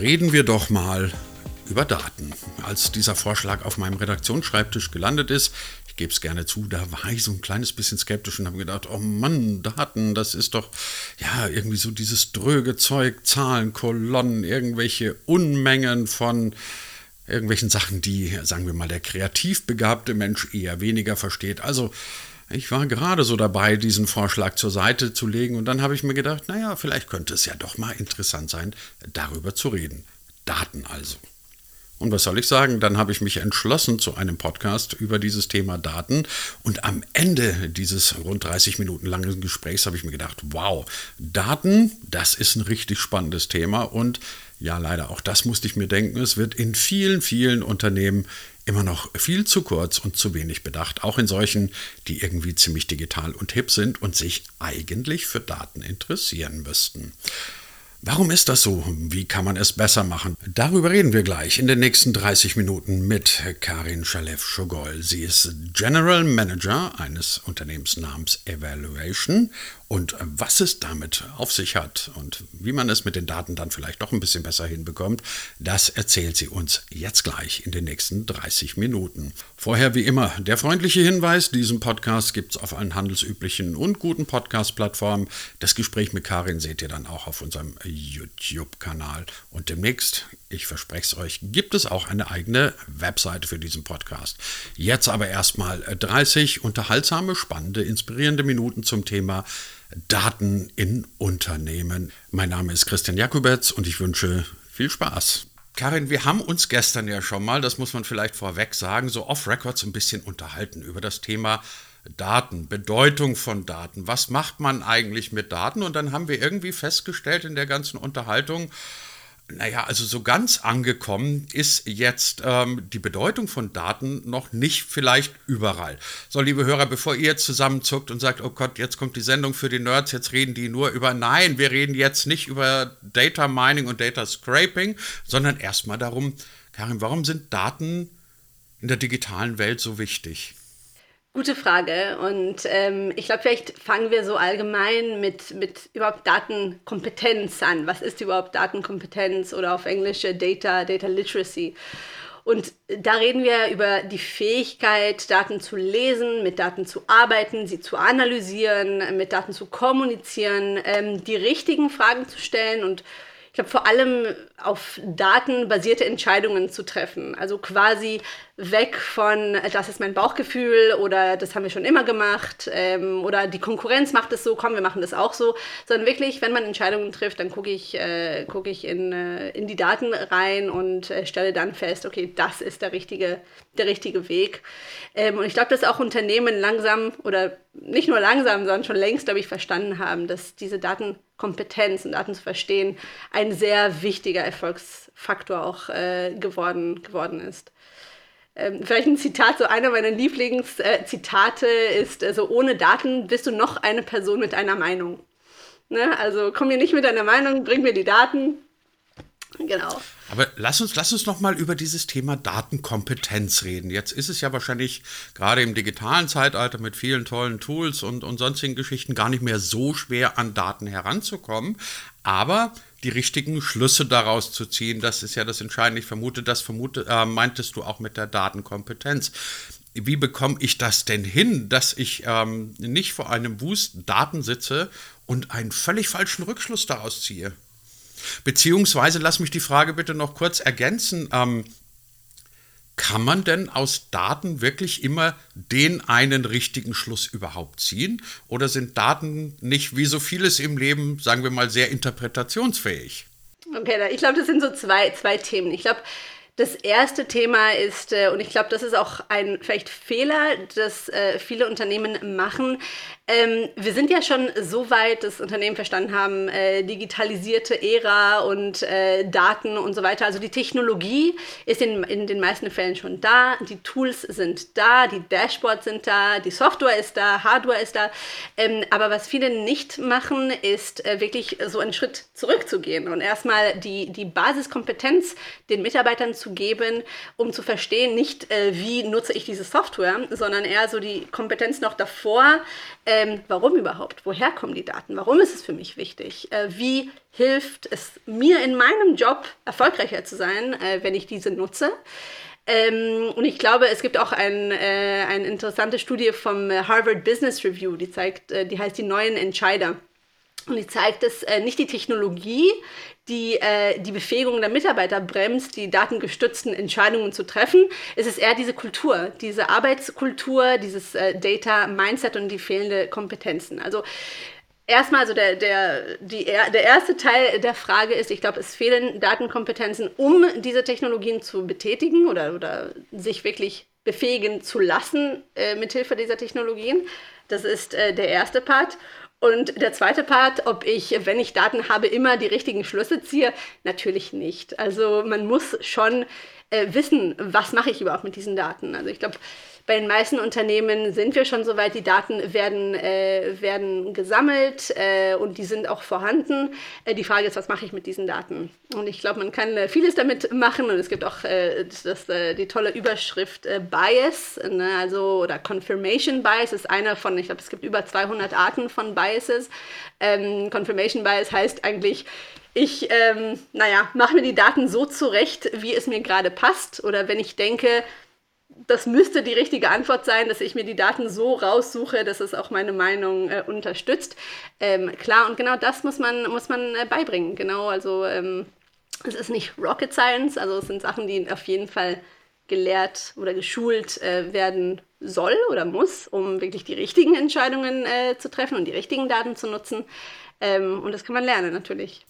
Reden wir doch mal über Daten. Als dieser Vorschlag auf meinem Redaktionsschreibtisch gelandet ist, ich gebe es gerne zu, da war ich so ein kleines bisschen skeptisch und habe gedacht, oh Mann, Daten, das ist doch ja irgendwie so dieses dröge Zeug, Zahlen, Kolonnen, irgendwelche Unmengen von irgendwelchen Sachen, die, sagen wir mal, der kreativ begabte Mensch eher weniger versteht. Also ich war gerade so dabei, diesen Vorschlag zur Seite zu legen und dann habe ich mir gedacht, naja, vielleicht könnte es ja doch mal interessant sein, darüber zu reden. Daten also. Und was soll ich sagen, dann habe ich mich entschlossen zu einem Podcast über dieses Thema Daten und am Ende dieses rund 30 Minuten langen Gesprächs habe ich mir gedacht, wow, Daten, das ist ein richtig spannendes Thema und ja, leider, auch das musste ich mir denken, es wird in vielen, vielen Unternehmen immer noch viel zu kurz und zu wenig bedacht, auch in solchen, die irgendwie ziemlich digital und hip sind und sich eigentlich für Daten interessieren müssten. Warum ist das so? Wie kann man es besser machen? Darüber reden wir gleich in den nächsten 30 Minuten mit Karin Chalev-Shogol. Sie ist General Manager eines Unternehmens namens Elevation. Und was es damit auf sich hat und wie man es mit den Daten dann vielleicht doch ein bisschen besser hinbekommt, das erzählt sie uns jetzt gleich in den nächsten 30 Minuten. Vorher wie immer der freundliche Hinweis, diesen Podcast gibt es auf allen handelsüblichen und guten Podcast-Plattformen. Das Gespräch mit Karin seht ihr dann auch auf unserem YouTube-Kanal. Und demnächst, ich verspreche es euch, gibt es auch eine eigene Webseite für diesen Podcast. Jetzt aber erstmal 30 unterhaltsame, spannende, inspirierende Minuten zum Thema Daten in Unternehmen. Mein Name ist Christian Jakubetz und ich wünsche viel Spaß. Karin, wir haben uns gestern ja schon mal, das muss man vielleicht vorweg sagen, so off-record so ein bisschen unterhalten über das Thema Daten, Bedeutung von Daten. Was macht man eigentlich mit Daten? Und dann haben wir irgendwie festgestellt in der ganzen Unterhaltung, naja, also so ganz angekommen ist jetzt die Bedeutung von Daten noch nicht vielleicht überall. So, liebe Hörer, bevor ihr jetzt zusammenzuckt und sagt, oh Gott, jetzt kommt die Sendung für die Nerds, jetzt reden die nur über, nein, wir reden jetzt nicht über Data Mining und Data Scraping, sondern erstmal darum, Karin, warum sind Daten in der digitalen Welt so wichtig? Gute Frage und ich glaube, vielleicht fangen wir so allgemein mit überhaupt Datenkompetenz an. Was ist überhaupt Datenkompetenz oder auf Englisch Data Literacy? Und da reden wir über die Fähigkeit, Daten zu lesen, mit Daten zu arbeiten, sie zu analysieren, mit Daten zu kommunizieren, die richtigen Fragen zu stellen und ich glaube, vor allem auf datenbasierte Entscheidungen zu treffen. Also quasi weg von, das ist mein Bauchgefühl oder das haben wir schon immer gemacht oder die Konkurrenz macht es so, komm, wir machen das auch so. Sondern wirklich, wenn man Entscheidungen trifft, dann gucke ich in die Daten rein und stelle dann fest, okay, das ist der richtige Weg. Und ich glaube, dass auch Unternehmen langsam oder nicht nur langsam, sondern schon längst, glaube ich, verstanden haben, dass diese Datenkompetenz und Daten zu verstehen ein sehr wichtiger Erfolgsfaktor auch geworden ist. Vielleicht ein Zitat, so einer meiner Lieblingszitate ist, also ohne Daten bist du noch eine Person mit einer Meinung. Ne? Also komm mir nicht mit deiner Meinung, bring mir die Daten. Genau. Aber lass uns noch mal über dieses Thema Datenkompetenz reden. Jetzt ist es ja wahrscheinlich gerade im digitalen Zeitalter mit vielen tollen Tools und sonstigen Geschichten gar nicht mehr so schwer an Daten heranzukommen. Aber die richtigen Schlüsse daraus zu ziehen, das ist ja das Entscheidende. Ich vermute, das meintest du auch mit der Datenkompetenz. Wie bekomme ich das denn hin, dass ich nicht vor einem Wust Daten sitze und einen völlig falschen Rückschluss daraus ziehe? Beziehungsweise, lass mich die Frage bitte noch kurz ergänzen, kann man denn aus Daten wirklich immer den einen richtigen Schluss überhaupt ziehen? Oder sind Daten nicht, wie so vieles im Leben, sagen wir mal, sehr interpretationsfähig? Okay, ich glaube, das sind so zwei Themen. Ich glaube, das erste Thema ist, und ich glaube, das ist auch ein vielleicht Fehler, das viele Unternehmen machen. Wir sind ja schon so weit, dass Unternehmen verstanden haben, digitalisierte Ära und Daten und so weiter. Also die Technologie ist in den meisten Fällen schon da, die Tools sind da, die Dashboards sind da, die Software ist da, Hardware ist da. Aber was viele nicht machen, ist wirklich so einen Schritt zurückzugehen und erstmal die Basiskompetenz den Mitarbeitern zu geben, um zu verstehen, nicht wie nutze ich diese Software, sondern eher so die Kompetenz noch davor, warum überhaupt? Woher kommen die Daten? Warum ist es für mich wichtig? Wie hilft es mir in meinem Job, erfolgreicher zu sein, wenn ich diese nutze? Und ich glaube, es gibt auch eine interessante Studie vom Harvard Business Review, die zeigt, die heißt die neuen Entscheider. Und die zeigt, dass nicht die Technologie, die Befähigung der Mitarbeiter bremst, die datengestützten Entscheidungen zu treffen. Es ist eher diese Kultur, diese Arbeitskultur, dieses Data-Mindset und die fehlende Kompetenzen. Also erstmal, also der erste Teil der Frage ist, ich glaube, es fehlen Datenkompetenzen, um diese Technologien zu betätigen oder sich wirklich befähigen zu lassen mithilfe dieser Technologien. Das ist der erste Part. Und der zweite Part, ob ich, wenn ich Daten habe, immer die richtigen Schlüsse ziehe, natürlich nicht. Also man muss schon wissen, was mache ich überhaupt mit diesen Daten. Also ich glaube, bei den meisten Unternehmen sind wir schon soweit, die Daten werden gesammelt und die sind auch vorhanden. Die Frage ist, was mache ich mit diesen Daten? Und ich glaube, man kann vieles damit machen und es gibt auch die tolle Überschrift Bias, ne? Also, oder Confirmation Bias ist einer von, ich glaube, es gibt über 200 Arten von Biases. Confirmation Bias heißt eigentlich, ich mache mir die Daten so zurecht, wie es mir gerade passt oder wenn ich denke, das müsste die richtige Antwort sein, dass ich mir die Daten so raussuche, dass es auch meine Meinung unterstützt. Klar, und genau das muss man beibringen. Genau, also es ist nicht Rocket Science, also es sind Sachen, die auf jeden Fall gelehrt oder geschult werden soll oder muss, um wirklich die richtigen Entscheidungen zu treffen und die richtigen Daten zu nutzen. Und das kann man lernen natürlich.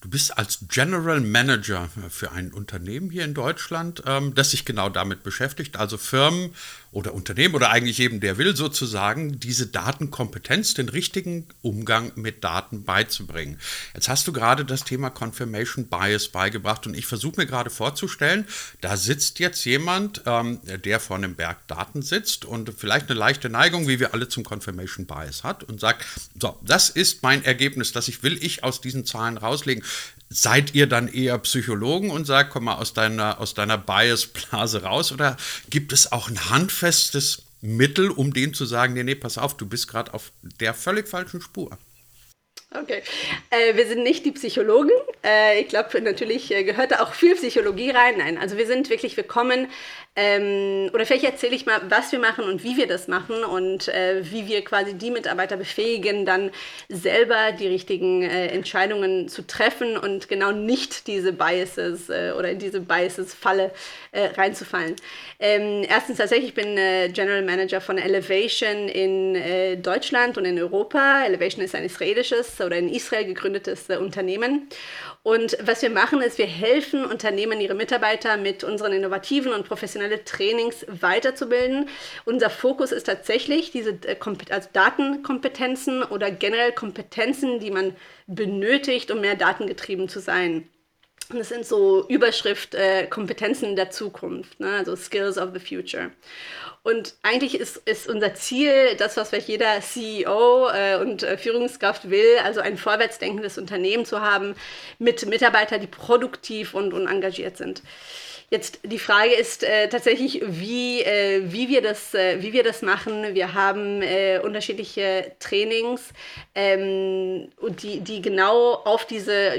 Du bist als General Manager für ein Unternehmen hier in Deutschland, das sich genau damit beschäftigt, also Firmen oder Unternehmen oder eigentlich eben der will sozusagen diese Datenkompetenz, den richtigen Umgang mit Daten beizubringen. Jetzt hast du gerade das Thema Confirmation Bias beigebracht und ich versuche mir gerade vorzustellen, da sitzt jetzt jemand, der vor einem Berg Daten sitzt und vielleicht eine leichte Neigung, wie wir alle, zum Confirmation Bias hat und sagt, so, das ist mein Ergebnis, will ich aus diesen Zahlen rauslegen. Seid ihr dann eher Psychologen und sagt, komm mal aus deiner Biasblase raus, oder gibt es auch ein handfestes Mittel, um denen zu sagen, nee, pass auf, du bist gerade auf der völlig falschen Spur? Okay, wir sind nicht die Psychologen. Ich glaube, natürlich gehört da auch viel Psychologie rein. Nein, also wir kommen, oder vielleicht erzähle ich mal, was wir machen und wie wir das machen und wie wir quasi die Mitarbeiter befähigen, dann selber die richtigen Entscheidungen zu treffen und genau nicht diese Biases oder in diese Biases-Falle reinzufallen. Erstens tatsächlich, ich bin General Manager von Elevation in Deutschland und in Europa. Elevation ist ein israelisches oder in Israel gegründetes Unternehmen. Und was wir machen, ist, wir helfen Unternehmen, ihre Mitarbeiter mit unseren innovativen und professionellen Trainings weiterzubilden. Unser Fokus ist tatsächlich diese Datenkompetenzen oder generell Kompetenzen, die man benötigt, um mehr datengetrieben zu sein. Und das sind so Überschrift Kompetenzen der Zukunft, ne? Also Skills of the Future. Und eigentlich ist unser Ziel, das, was vielleicht jeder CEO und Führungskraft will, also ein vorwärtsdenkendes Unternehmen zu haben mit Mitarbeitern, die produktiv und engagiert sind. Jetzt die Frage ist tatsächlich, wie wir das machen. Wir haben unterschiedliche Trainings, die genau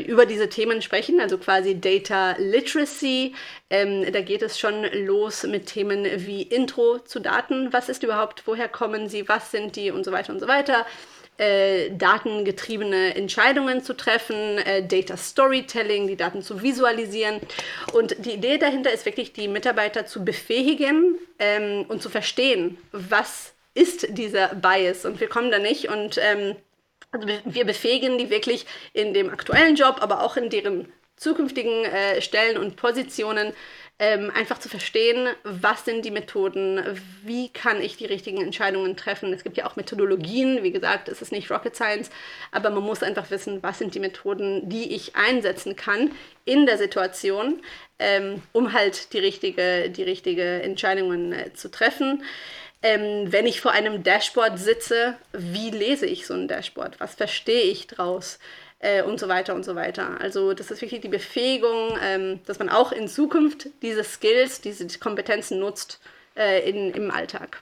über diese Themen sprechen, also quasi Data Literacy. Da geht es schon los mit Themen wie Intro zu Daten. Was ist überhaupt, woher kommen sie, was sind die und so weiter und so weiter. Datengetriebene Entscheidungen zu treffen, Data Storytelling, die Daten zu visualisieren. Und die Idee dahinter ist wirklich, die Mitarbeiter zu befähigen und zu verstehen, was ist dieser Bias. Und wir kommen da nicht und wir befähigen die wirklich in dem aktuellen Job, aber auch in deren zukünftigen Stellen und Positionen, einfach zu verstehen, was sind die Methoden, wie kann ich die richtigen Entscheidungen treffen. Es gibt ja auch Methodologien, wie gesagt, es ist nicht Rocket Science, aber man muss einfach wissen, was sind die Methoden, die ich einsetzen kann in der Situation, um halt die richtige Entscheidungen zu treffen. Wenn ich vor einem Dashboard sitze, wie lese ich so ein Dashboard, was verstehe ich draus? Und so weiter und so weiter. Also das ist wirklich die Befähigung, dass man auch in Zukunft diese Skills, diese Kompetenzen nutzt im Alltag.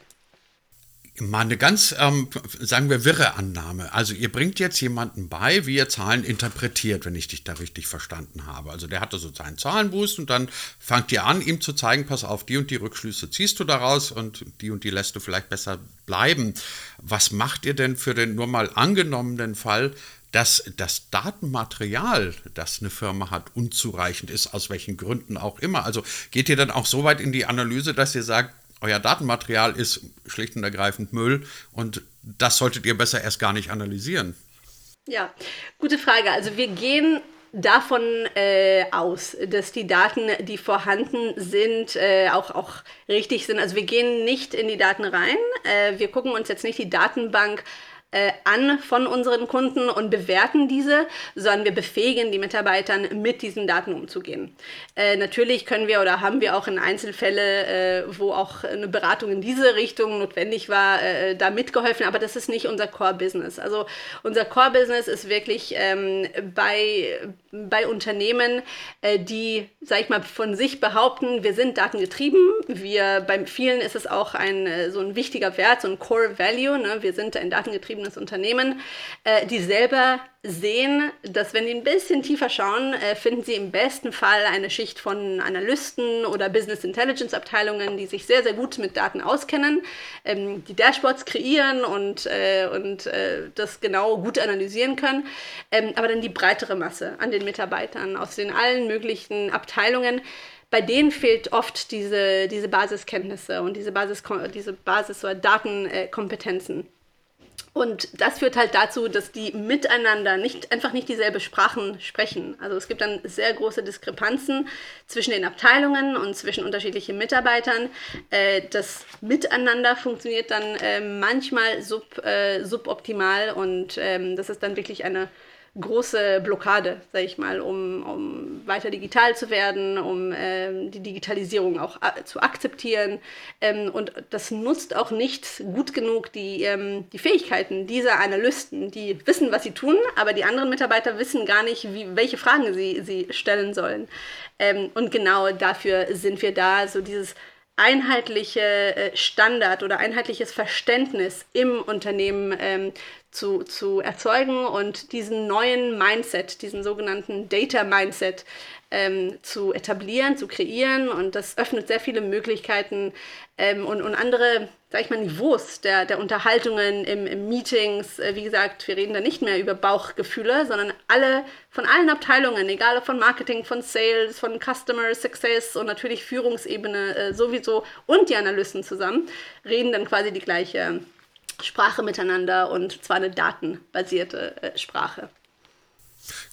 mal eine ganz, sagen wir, wirre Annahme. Also ihr bringt jetzt jemanden bei, wie er Zahlen interpretiert, wenn ich dich da richtig verstanden habe. Also der hatte so seinen Zahlenwust und dann fangt ihr an, ihm zu zeigen, pass auf, die und die Rückschlüsse ziehst du daraus und die lässt du vielleicht besser bleiben. Was macht ihr denn für den nur mal angenommenen Fall, dass das Datenmaterial, das eine Firma hat, unzureichend ist, aus welchen Gründen auch immer? Also geht ihr dann auch so weit in die Analyse, dass ihr sagt, euer Datenmaterial ist schlicht und ergreifend Müll und das solltet ihr besser erst gar nicht analysieren? Ja, gute Frage. Also wir gehen davon aus, dass die Daten, die vorhanden sind, auch richtig sind. Also wir gehen nicht in die Daten rein. Wir gucken uns jetzt nicht die Datenbank an von unseren Kunden und bewerten diese, sondern wir befähigen die Mitarbeiter, mit diesen Daten umzugehen. Natürlich können wir oder haben wir auch in Einzelfällen, wo auch eine Beratung in diese Richtung notwendig war, da mitgeholfen, aber das ist nicht unser Core-Business. Also unser Core-Business ist wirklich bei Unternehmen, die, sag ich mal, von sich behaupten, wir sind datengetrieben. Bei vielen ist es auch so ein wichtiger Wert, so ein Core-Value, ne? Wir sind ein datengetriebenes Unternehmen, die selber sehen, dass wenn die ein bisschen tiefer schauen, finden sie im besten Fall eine Schicht von Analysten oder Business Intelligence Abteilungen, die sich sehr, sehr gut mit Daten auskennen, die Dashboards kreieren und das genau gut analysieren können, aber dann die breitere Masse an den Mitarbeitern aus den allen möglichen Abteilungen, bei denen fehlt oft diese Basiskenntnisse und diese Basis- oder Datenkompetenzen. Und das führt halt dazu, dass die miteinander einfach nicht dieselbe Sprachen sprechen. Also es gibt dann sehr große Diskrepanzen zwischen den Abteilungen und zwischen unterschiedlichen Mitarbeitern. Das Miteinander funktioniert dann manchmal suboptimal und das ist dann wirklich eine große Blockade, sage ich mal, um weiter digital zu werden, um die Digitalisierung auch zu akzeptieren. Und das nutzt auch nicht gut genug die Fähigkeiten dieser Analysten, die wissen, was sie tun, aber die anderen Mitarbeiter wissen gar nicht, welche Fragen sie stellen sollen. Und genau dafür sind wir da, so dieses einheitliche Standard oder einheitliches Verständnis im Unternehmen zu erzeugen und diesen neuen Mindset, diesen sogenannten Data-Mindset zu etablieren, zu kreieren. Und das öffnet sehr viele Möglichkeiten und andere, sag ich mal, Niveaus der Unterhaltungen im Meetings. Wie gesagt, wir reden da nicht mehr über Bauchgefühle, sondern von allen Abteilungen, egal ob von Marketing, von Sales, von Customer Success und natürlich Führungsebene sowieso und die Analysten zusammen, reden dann quasi die gleiche Sprache miteinander und zwar eine datenbasierte Sprache.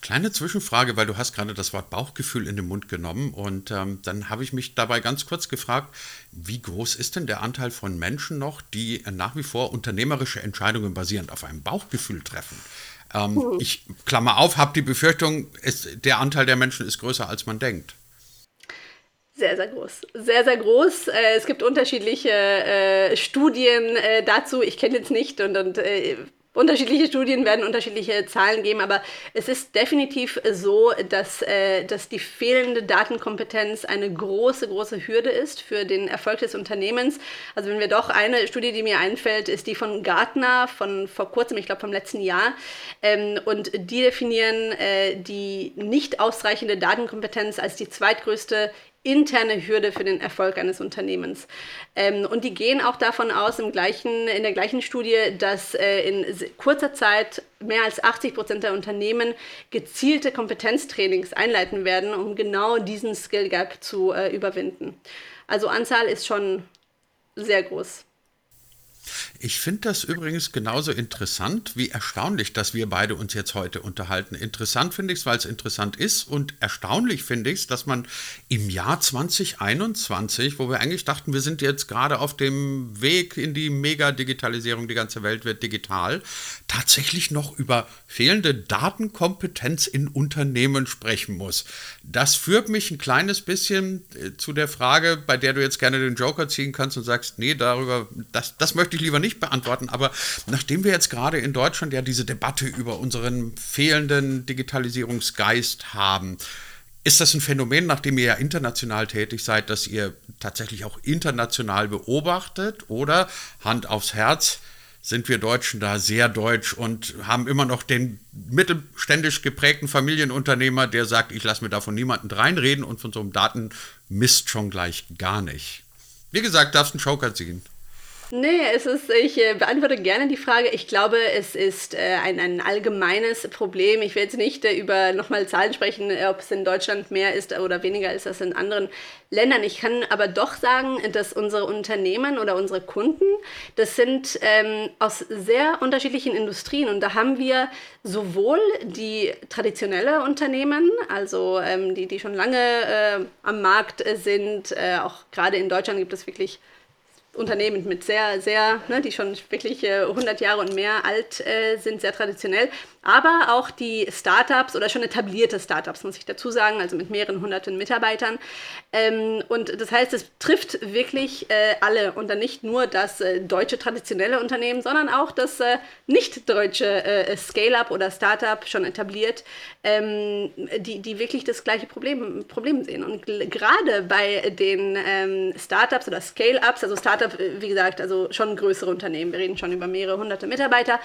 Kleine Zwischenfrage, weil du hast gerade das Wort Bauchgefühl in den Mund genommen und dann habe ich mich dabei ganz kurz gefragt, wie groß ist denn der Anteil von Menschen noch, die nach wie vor unternehmerische Entscheidungen basierend auf einem Bauchgefühl treffen? Ich, Klammer auf, habe die Befürchtung, der Anteil der Menschen ist größer, als man denkt. Sehr, sehr groß. Sehr, sehr groß. Es gibt unterschiedliche Studien dazu. Ich kenne jetzt nicht und unterschiedliche Studien werden unterschiedliche Zahlen geben, aber es ist definitiv so, dass die fehlende Datenkompetenz eine große, große Hürde ist für den Erfolg des Unternehmens. Also wenn wir doch eine Studie, die mir einfällt, ist die von Gartner von vor kurzem, ich glaube vom letzten Jahr, und die definieren die nicht ausreichende Datenkompetenz als die zweitgrößte interne Hürde für den Erfolg eines Unternehmens. Und die gehen auch davon aus, in der gleichen Studie, dass in kurzer Zeit mehr als 80% der Unternehmen gezielte Kompetenztrainings einleiten werden, um genau diesen Skill Gap zu überwinden. Also Anzahl ist schon sehr groß. Ich finde das übrigens genauso interessant wie erstaunlich, dass wir beide uns jetzt heute unterhalten. Interessant finde ich es, weil es interessant ist, und erstaunlich finde ich es, dass man im Jahr 2021, wo wir eigentlich dachten, wir sind jetzt gerade auf dem Weg in die Mega-Digitalisierung, die ganze Welt wird digital, tatsächlich noch über fehlende Datenkompetenz in Unternehmen sprechen muss. Das führt mich ein kleines bisschen zu der Frage, bei der du jetzt gerne den Joker ziehen kannst und sagst, nee, darüber, das möchte ich lieber nicht beantworten, aber nachdem wir jetzt gerade in Deutschland ja diese Debatte über unseren fehlenden Digitalisierungsgeist haben, Ist das ein Phänomen, nachdem ihr ja international tätig seid, dass ihr tatsächlich auch international beobachtet? Oder, Hand aufs Herz, sind wir Deutschen da sehr deutsch und haben immer noch den mittelständisch geprägten Familienunternehmer, der sagt, ich lasse mir davon niemanden reinreden und von so einem Datenmist schon gleich gar nicht? Wie gesagt, darfst du einen Joker ziehen. Nee, ich beantworte gerne die Frage. Ich glaube, es ist ein allgemeines Problem. Ich will jetzt nicht über nochmal Zahlen sprechen, ob es in Deutschland mehr ist oder weniger ist als in anderen Ländern. Ich kann aber doch sagen, dass unsere Unternehmen oder unsere Kunden, das sind aus sehr unterschiedlichen Industrien. Und da haben wir sowohl die traditionellen Unternehmen, also die schon lange am Markt sind, auch gerade in Deutschland gibt es wirklich Unternehmen mit die schon wirklich 100 Jahre und mehr alt sind, sehr traditionell, aber auch die Startups oder schon etablierte Startups, muss ich dazu sagen, also mit mehreren hunderten Mitarbeitern. Und das heißt, es trifft wirklich alle und dann nicht nur das deutsche traditionelle Unternehmen, sondern auch das nicht deutsche Scale-up oder Startup, schon etabliert, die wirklich das gleiche Problem sehen. Und gerade bei den Startups oder Scale-ups, also Startups, wie gesagt, also schon größere Unternehmen, wir reden schon über mehrere hunderte Mitarbeiter,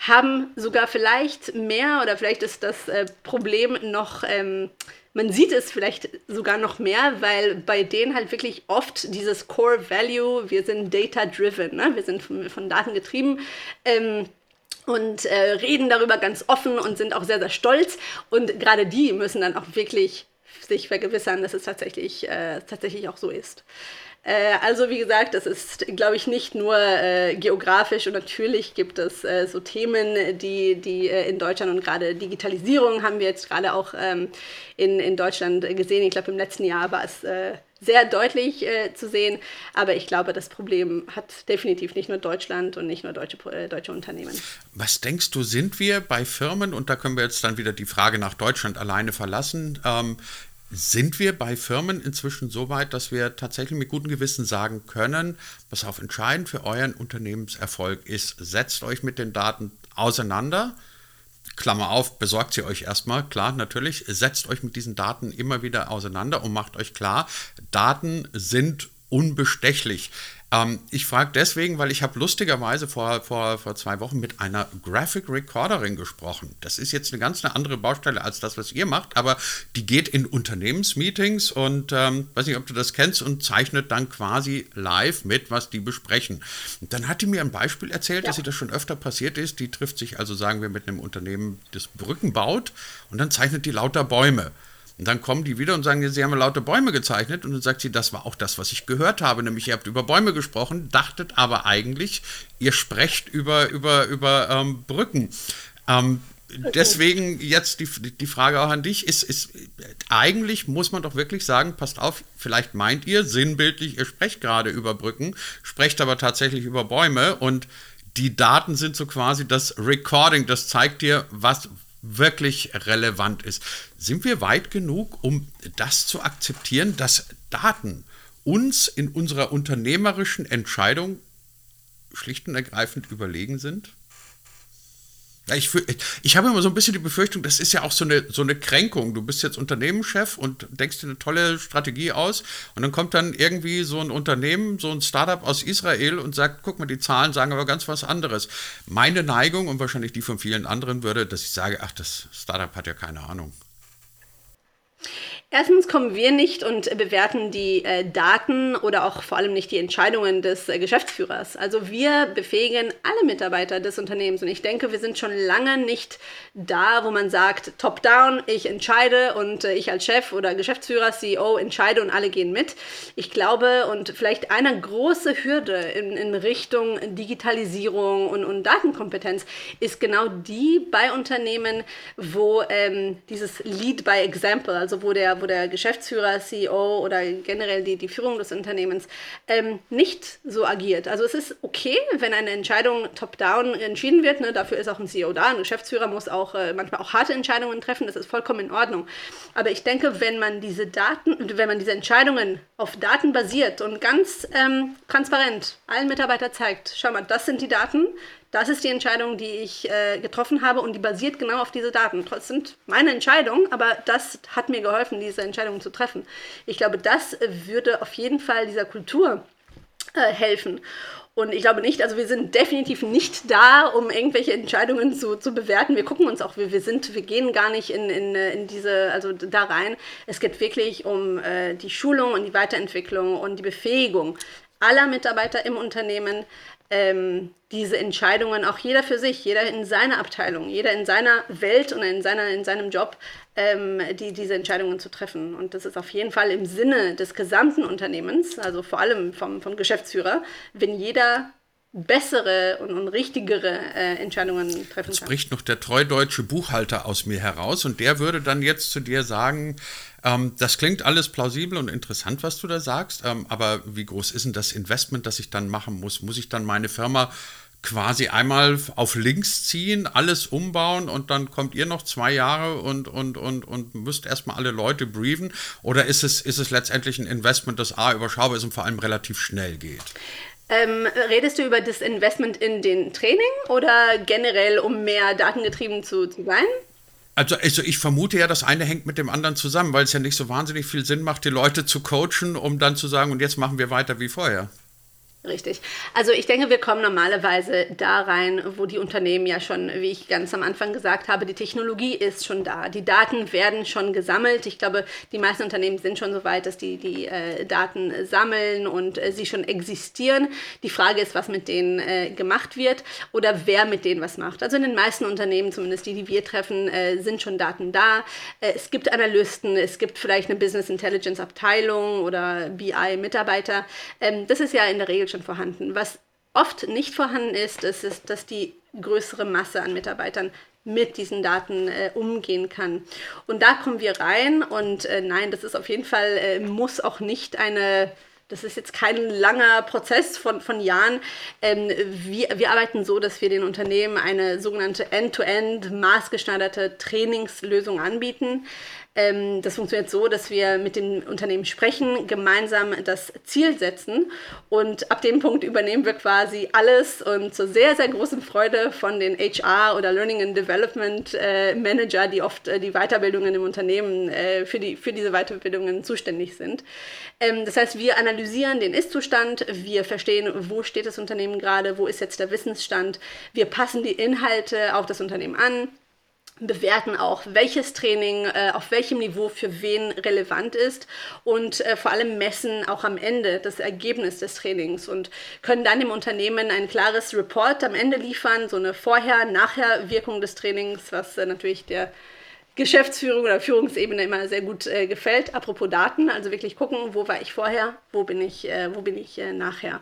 haben sogar vielleicht mehr oder vielleicht ist das Problem noch, man sieht es vielleicht sogar noch mehr, weil bei denen halt wirklich oft dieses Core Value, wir sind data-driven, ne? Wir sind von Daten getrieben, und reden darüber ganz offen und sind auch sehr, sehr stolz und gerade die müssen dann auch wirklich sich vergewissern, dass es tatsächlich auch so ist. Also wie gesagt, das ist, glaube ich, nicht nur geografisch und natürlich gibt es so Themen, die in Deutschland und gerade Digitalisierung haben wir jetzt gerade auch in Deutschland gesehen. Ich glaube, im letzten Jahr war es sehr deutlich zu sehen, aber ich glaube, das Problem hat definitiv nicht nur Deutschland und nicht nur deutsche Unternehmen. Was denkst du, sind wir bei Firmen, und da können wir jetzt dann wieder die Frage nach Deutschland alleine verlassen, sind wir bei Firmen inzwischen so weit, dass wir tatsächlich mit gutem Gewissen sagen können, pass auf, entscheidend für euren Unternehmenserfolg ist, setzt euch mit den Daten auseinander, Klammer auf, besorgt sie euch erstmal, klar, natürlich, setzt euch mit diesen Daten immer wieder auseinander und macht euch klar, Daten sind unbestechlich. Ich frage deswegen, weil ich habe lustigerweise vor 2 Wochen mit einer Graphic Recorderin gesprochen. Das ist jetzt eine ganz andere Baustelle als das, was ihr macht, aber die geht in Unternehmensmeetings und weiß nicht, ob du das kennst, und zeichnet dann quasi live mit, was die besprechen. Und dann hat die mir ein Beispiel erzählt, dass ihr das schon öfter passiert ist. Die trifft sich also, sagen wir, mit einem Unternehmen, das Brücken baut und dann zeichnet die lauter Bäume. Und dann kommen die wieder und sagen, sie haben lauter Bäume gezeichnet. Und dann sagt sie, das war auch das, was ich gehört habe. Nämlich, ihr habt über Bäume gesprochen, dachtet aber eigentlich, ihr sprecht über Brücken. Deswegen jetzt die Frage auch an dich. Ist, eigentlich muss man doch wirklich sagen, passt auf, vielleicht meint ihr sinnbildlich, ihr sprecht gerade über Brücken, sprecht aber tatsächlich über Bäume. Und die Daten sind so quasi das Recording, das zeigt dir, was wirklich relevant ist. Sind wir weit genug, um das zu akzeptieren, dass Daten uns in unserer unternehmerischen Entscheidung schlicht und ergreifend überlegen sind? Ich habe immer so ein bisschen die Befürchtung, das ist ja auch so eine Kränkung. Du bist jetzt Unternehmenschef und denkst dir eine tolle Strategie aus und dann kommt dann irgendwie so ein Unternehmen, so ein Startup aus Israel und sagt, guck mal, die Zahlen sagen aber ganz was anderes. Meine Neigung und wahrscheinlich die von vielen anderen würde, dass ich sage, ach, das Startup hat ja keine Ahnung. Erstens kommen wir nicht und bewerten die Daten oder auch vor allem nicht die Entscheidungen des Geschäftsführers. Also wir befähigen alle Mitarbeiter des Unternehmens und ich denke, wir sind schon lange nicht da, wo man sagt, top-down, ich entscheide und ich als Chef oder Geschäftsführer, CEO entscheide und alle gehen mit. Ich glaube, und vielleicht eine große Hürde in Richtung Digitalisierung und Datenkompetenz ist genau die bei Unternehmen, wo dieses Lead by Example, also wo der Geschäftsführer, CEO oder generell die Führung des Unternehmens nicht so agiert. Also es ist okay, wenn eine Entscheidung top-down entschieden wird, ne? Dafür ist auch ein CEO da, ein Geschäftsführer muss auch manchmal auch harte Entscheidungen treffen, das ist vollkommen in Ordnung. Aber ich denke, wenn man diese Entscheidungen auf Daten basiert und ganz transparent allen Mitarbeitern zeigt, schau mal, das sind die Daten, Das ist die Entscheidung, die ich getroffen habe, und die basiert genau auf diese Daten. Das sind meine Entscheidungen, aber das hat mir geholfen, diese Entscheidung zu treffen. Ich glaube, das würde auf jeden Fall dieser Kultur helfen. Und ich glaube nicht, also wir sind definitiv nicht da, um irgendwelche Entscheidungen zu bewerten. Wir gucken uns auch, wir gehen gar nicht in diese, also da rein. Es geht wirklich um die Schulung und die Weiterentwicklung und die Befähigung aller Mitarbeiter im Unternehmen, diese Entscheidungen auch jeder für sich, jeder in seiner Abteilung, jeder in seiner Welt und in seinem Job, diese Entscheidungen zu treffen. Und das ist auf jeden Fall im Sinne des gesamten Unternehmens, also vor allem vom Geschäftsführer, wenn jeder bessere und richtigere Entscheidungen treffen kann. Das spricht noch der treudeutsche Buchhalter aus mir heraus, und der würde dann jetzt zu dir sagen, das klingt alles plausibel und interessant, was du da sagst, aber wie groß ist denn das Investment, das ich dann machen muss? Muss ich dann meine Firma quasi einmal auf links ziehen, alles umbauen, und dann kommt ihr noch 2 Jahre und müsst erstmal alle Leute briefen? Oder ist es letztendlich ein Investment, das überschaubar ist und vor allem relativ schnell geht? Redest du über das Investment in den Training oder generell, um mehr datengetrieben zu sein? Also ich vermute ja, das eine hängt mit dem anderen zusammen, weil es ja nicht so wahnsinnig viel Sinn macht, die Leute zu coachen, um dann zu sagen, und jetzt machen wir weiter wie vorher. Richtig. Also ich denke, wir kommen normalerweise da rein, wo die Unternehmen ja schon, wie ich ganz am Anfang gesagt habe, die Technologie ist schon da. Die Daten werden schon gesammelt. Ich glaube, die meisten Unternehmen sind schon so weit, dass die Daten sammeln und sie schon existieren. Die Frage ist, was mit denen gemacht wird oder wer mit denen was macht. Also in den meisten Unternehmen, zumindest die wir treffen, sind schon Daten da. Es gibt Analysten, es gibt vielleicht eine Business Intelligence Abteilung oder BI-Mitarbeiter. Das ist ja in der Regel schon vorhanden. Was oft nicht vorhanden ist, dass die größere Masse an Mitarbeitern mit diesen Daten umgehen kann. Und da kommen wir rein, und nein, das ist auf jeden Fall, muss auch nicht eine, das ist jetzt kein langer Prozess von Jahren. Wir arbeiten so, dass wir den Unternehmen eine sogenannte End-to-End maßgeschneiderte Trainingslösung anbieten. Das funktioniert so, dass wir mit dem Unternehmen sprechen, gemeinsam das Ziel setzen, und ab dem Punkt übernehmen wir quasi alles, und zur sehr, sehr großen Freude von den HR oder Learning and Development Manager, die oft die Weiterbildungen im Unternehmen für diese Weiterbildungen zuständig sind. Das heißt, wir analysieren den Ist-Zustand, wir verstehen, wo steht das Unternehmen gerade, wo ist jetzt der Wissensstand, wir passen die Inhalte auf das Unternehmen an, bewerten auch, welches Training auf welchem Niveau für wen relevant ist, und vor allem messen auch am Ende das Ergebnis des Trainings und können dann dem Unternehmen ein klares Report am Ende liefern, so eine Vorher-Nachher-Wirkung des Trainings, was natürlich der Geschäftsführung oder Führungsebene immer sehr gut gefällt. Apropos Daten, also wirklich gucken, wo war ich vorher, wo bin ich nachher.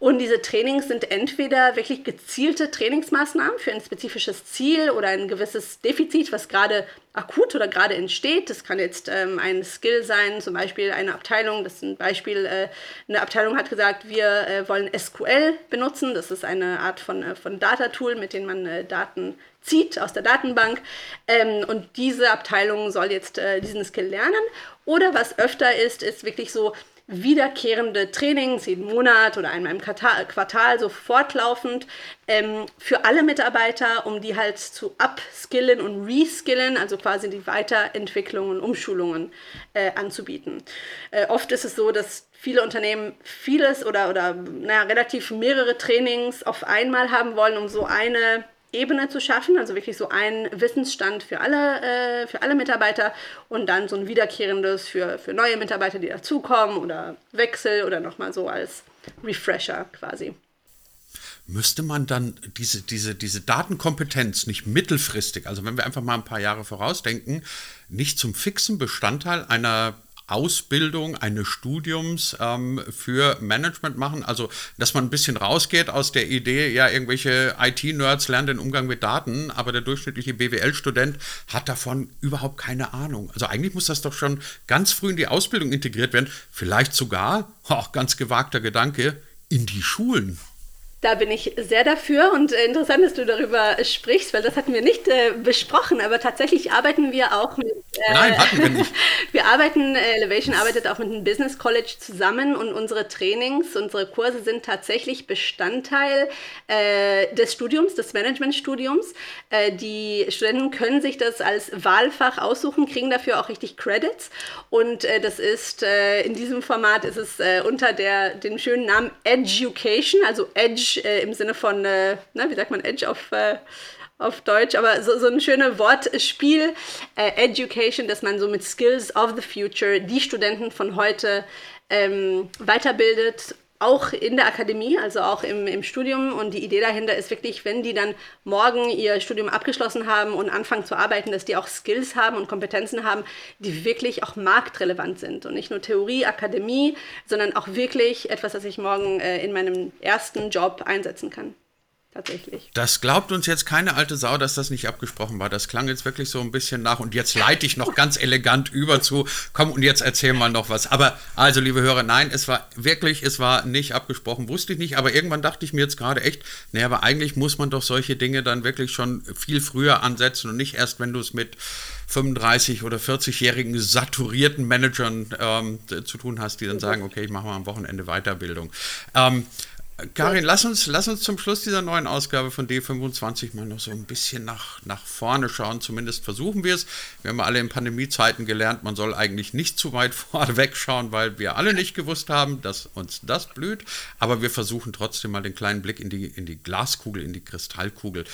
Und diese Trainings sind entweder wirklich gezielte Trainingsmaßnahmen für ein spezifisches Ziel oder ein gewisses Defizit, was gerade akut oder gerade entsteht. Das kann jetzt ein Skill sein, zum Beispiel eine Abteilung, das ist ein Beispiel, eine Abteilung hat gesagt, wir wollen SQL benutzen, das ist eine Art von Data-Tool, mit dem man Daten zieht aus der Datenbank, und diese Abteilung soll jetzt diesen Skill lernen. Oder was öfter ist wirklich so wiederkehrende Trainings, jeden Monat oder einmal im Quartal, so fortlaufend für alle Mitarbeiter, um die halt zu upskillen und reskillen, also quasi die Weiterentwicklung und Umschulungen anzubieten. Oft ist es so, dass viele Unternehmen vieles oder relativ mehrere Trainings auf einmal haben wollen, um so eine Ebene zu schaffen, also wirklich so einen Wissensstand für alle Mitarbeiter, und dann so ein wiederkehrendes für neue Mitarbeiter, die dazukommen oder Wechsel oder nochmal so als Refresher quasi. Müsste man dann diese Datenkompetenz nicht mittelfristig, also wenn wir einfach mal ein paar Jahre vorausdenken, nicht zum fixen Bestandteil einer Ausbildung, eines Studiums für Management machen, also dass man ein bisschen rausgeht aus der Idee, ja, irgendwelche IT-Nerds lernen den Umgang mit Daten, aber der durchschnittliche BWL-Student hat davon überhaupt keine Ahnung. Also eigentlich muss das doch schon ganz früh in die Ausbildung integriert werden, vielleicht sogar, auch ganz gewagter Gedanke, in die Schulen. Da bin ich sehr dafür, und interessant, dass du darüber sprichst, weil das hatten wir nicht besprochen, aber tatsächlich arbeiten wir auch mit Nein, hatten wir nicht. Wir arbeiten, Elevation arbeitet auch mit einem Business College zusammen und unsere Trainings, unsere Kurse sind tatsächlich Bestandteil des Studiums, des Managementstudiums. Die Studenten können sich das als Wahlfach aussuchen, kriegen dafür auch richtig Credits und das ist, in diesem Format ist es unter dem schönen Namen Education, also Edge im Sinne von, wie sagt man Edge auf Deutsch, aber so ein schönes Wortspiel, Education, dass man so mit Skills of the Future die Studenten von heute weiterbildet, auch in der Akademie, also auch im Studium. Und die Idee dahinter ist wirklich, wenn die dann morgen ihr Studium abgeschlossen haben und anfangen zu arbeiten, dass die auch Skills haben und Kompetenzen haben, die wirklich auch marktrelevant sind. Und nicht nur Theorie, Akademie, sondern auch wirklich etwas, das ich morgen in meinem ersten Job einsetzen kann. Tatsächlich. Das glaubt uns jetzt keine alte Sau, dass das nicht abgesprochen war. Das klang jetzt wirklich so ein bisschen nach. Und jetzt leite ich noch ganz elegant über zu, komm und jetzt erzähl mal noch was. Aber also, liebe Hörer, nein, es war nicht abgesprochen, wusste ich nicht. Aber irgendwann dachte ich mir jetzt gerade echt, naja, aber eigentlich muss man doch solche Dinge dann wirklich schon viel früher ansetzen und nicht erst, wenn du es mit 35- oder 40-jährigen saturierten Managern zu tun hast, die dann sagen, okay, ich mache mal am Wochenende Weiterbildung. Karin, lass uns zum Schluss dieser neuen Ausgabe von D25 mal noch so ein bisschen nach vorne schauen. Zumindest versuchen wir es. Wir haben ja alle in Pandemiezeiten gelernt, man soll eigentlich nicht zu weit wegschauen, weil wir alle nicht gewusst haben, dass uns das blüht. Aber wir versuchen trotzdem mal den kleinen Blick in die Glaskugel, in die Kristallkugel.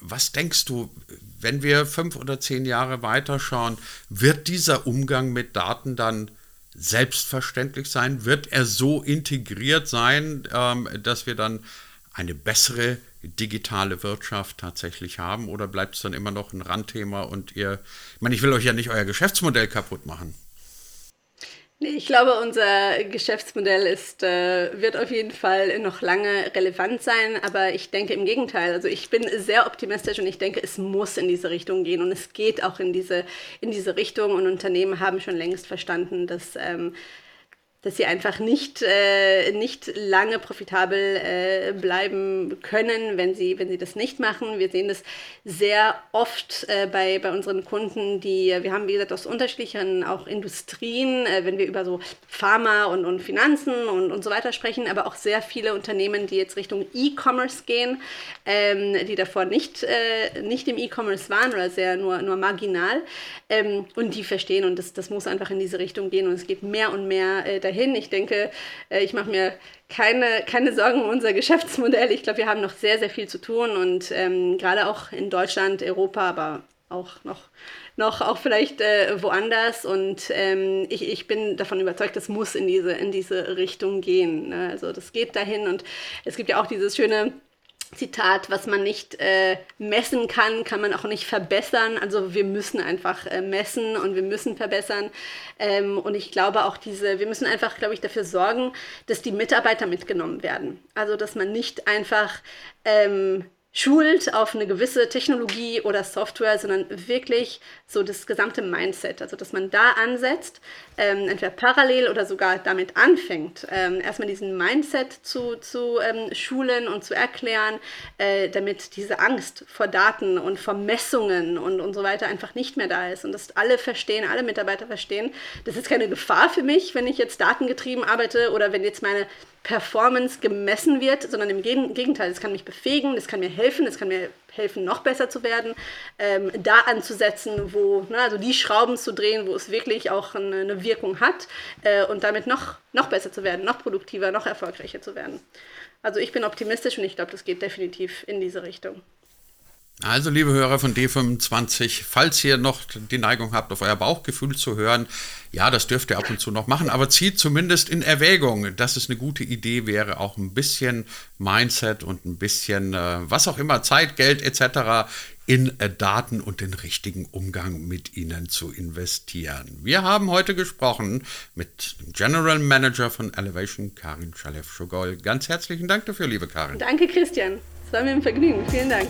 Was denkst du, wenn wir 5 oder 10 Jahre weiterschauen, wird dieser Umgang mit Daten dann selbstverständlich sein? Wird er so integriert sein, dass wir dann eine bessere digitale Wirtschaft tatsächlich haben? Oder bleibt es dann immer noch ein Randthema und ich will euch ja nicht euer Geschäftsmodell kaputt machen? Nee, ich glaube, unser Geschäftsmodell wird auf jeden Fall noch lange relevant sein, aber ich denke im Gegenteil. Also ich bin sehr optimistisch und ich denke, es muss in diese Richtung gehen und es geht auch in diese Richtung und Unternehmen haben schon längst verstanden, dass sie einfach nicht lange profitabel bleiben können, wenn sie das nicht machen. Wir sehen das sehr oft bei unseren Kunden, wir haben, wie gesagt, aus unterschiedlichen auch Industrien, wenn wir über so Pharma und Finanzen und so weiter sprechen, aber auch sehr viele Unternehmen, die jetzt Richtung E-Commerce gehen, die davor nicht im E-Commerce waren oder nur marginal, und die verstehen und das muss einfach in diese Richtung gehen und es geht mehr und mehr dahin. Ich denke, ich mache mir keine Sorgen um unser Geschäftsmodell. Ich glaube, wir haben noch sehr, sehr viel zu tun und gerade auch in Deutschland, Europa, aber auch noch auch vielleicht woanders. Und ich bin davon überzeugt, das muss in diese Richtung gehen, ne? Also das geht dahin und es gibt ja auch dieses schöne Zitat, was man nicht messen kann, kann man auch nicht verbessern. Also wir müssen einfach messen und wir müssen verbessern. Und ich glaube auch wir müssen einfach, glaube ich, dafür sorgen, dass die Mitarbeiter mitgenommen werden. Also dass man nicht einfach schult auf eine gewisse Technologie oder Software, sondern wirklich so das gesamte Mindset, also dass man da ansetzt, entweder parallel oder sogar damit anfängt, erstmal diesen Mindset zu schulen und zu erklären, damit diese Angst vor Daten und vor Messungen und so weiter einfach nicht mehr da ist und dass alle Mitarbeiter verstehen, das ist keine Gefahr für mich, wenn ich jetzt datengetrieben arbeite oder wenn jetzt meine Performance gemessen wird, sondern im Gegenteil, es kann mich befähigen, es kann mir helfen, noch besser zu werden, da anzusetzen, also die Schrauben zu drehen, wo es wirklich auch eine Wirkung hat und damit noch besser zu werden, noch produktiver, noch erfolgreicher zu werden. Also ich bin optimistisch und ich glaube, das geht definitiv in diese Richtung. Also, liebe Hörer von D25, falls ihr noch die Neigung habt, auf euer Bauchgefühl zu hören, ja, das dürft ihr ab und zu noch machen, aber zieht zumindest in Erwägung, dass es eine gute Idee wäre, auch ein bisschen Mindset und ein bisschen, was auch immer, Zeit, Geld etc. in Daten und den richtigen Umgang mit ihnen zu investieren. Wir haben heute gesprochen mit dem General Manager von Elevation, Karin Chalev-Shogol. Ganz herzlichen Dank dafür, liebe Karin. Danke, Christian. Es war mir ein Vergnügen. Vielen Dank.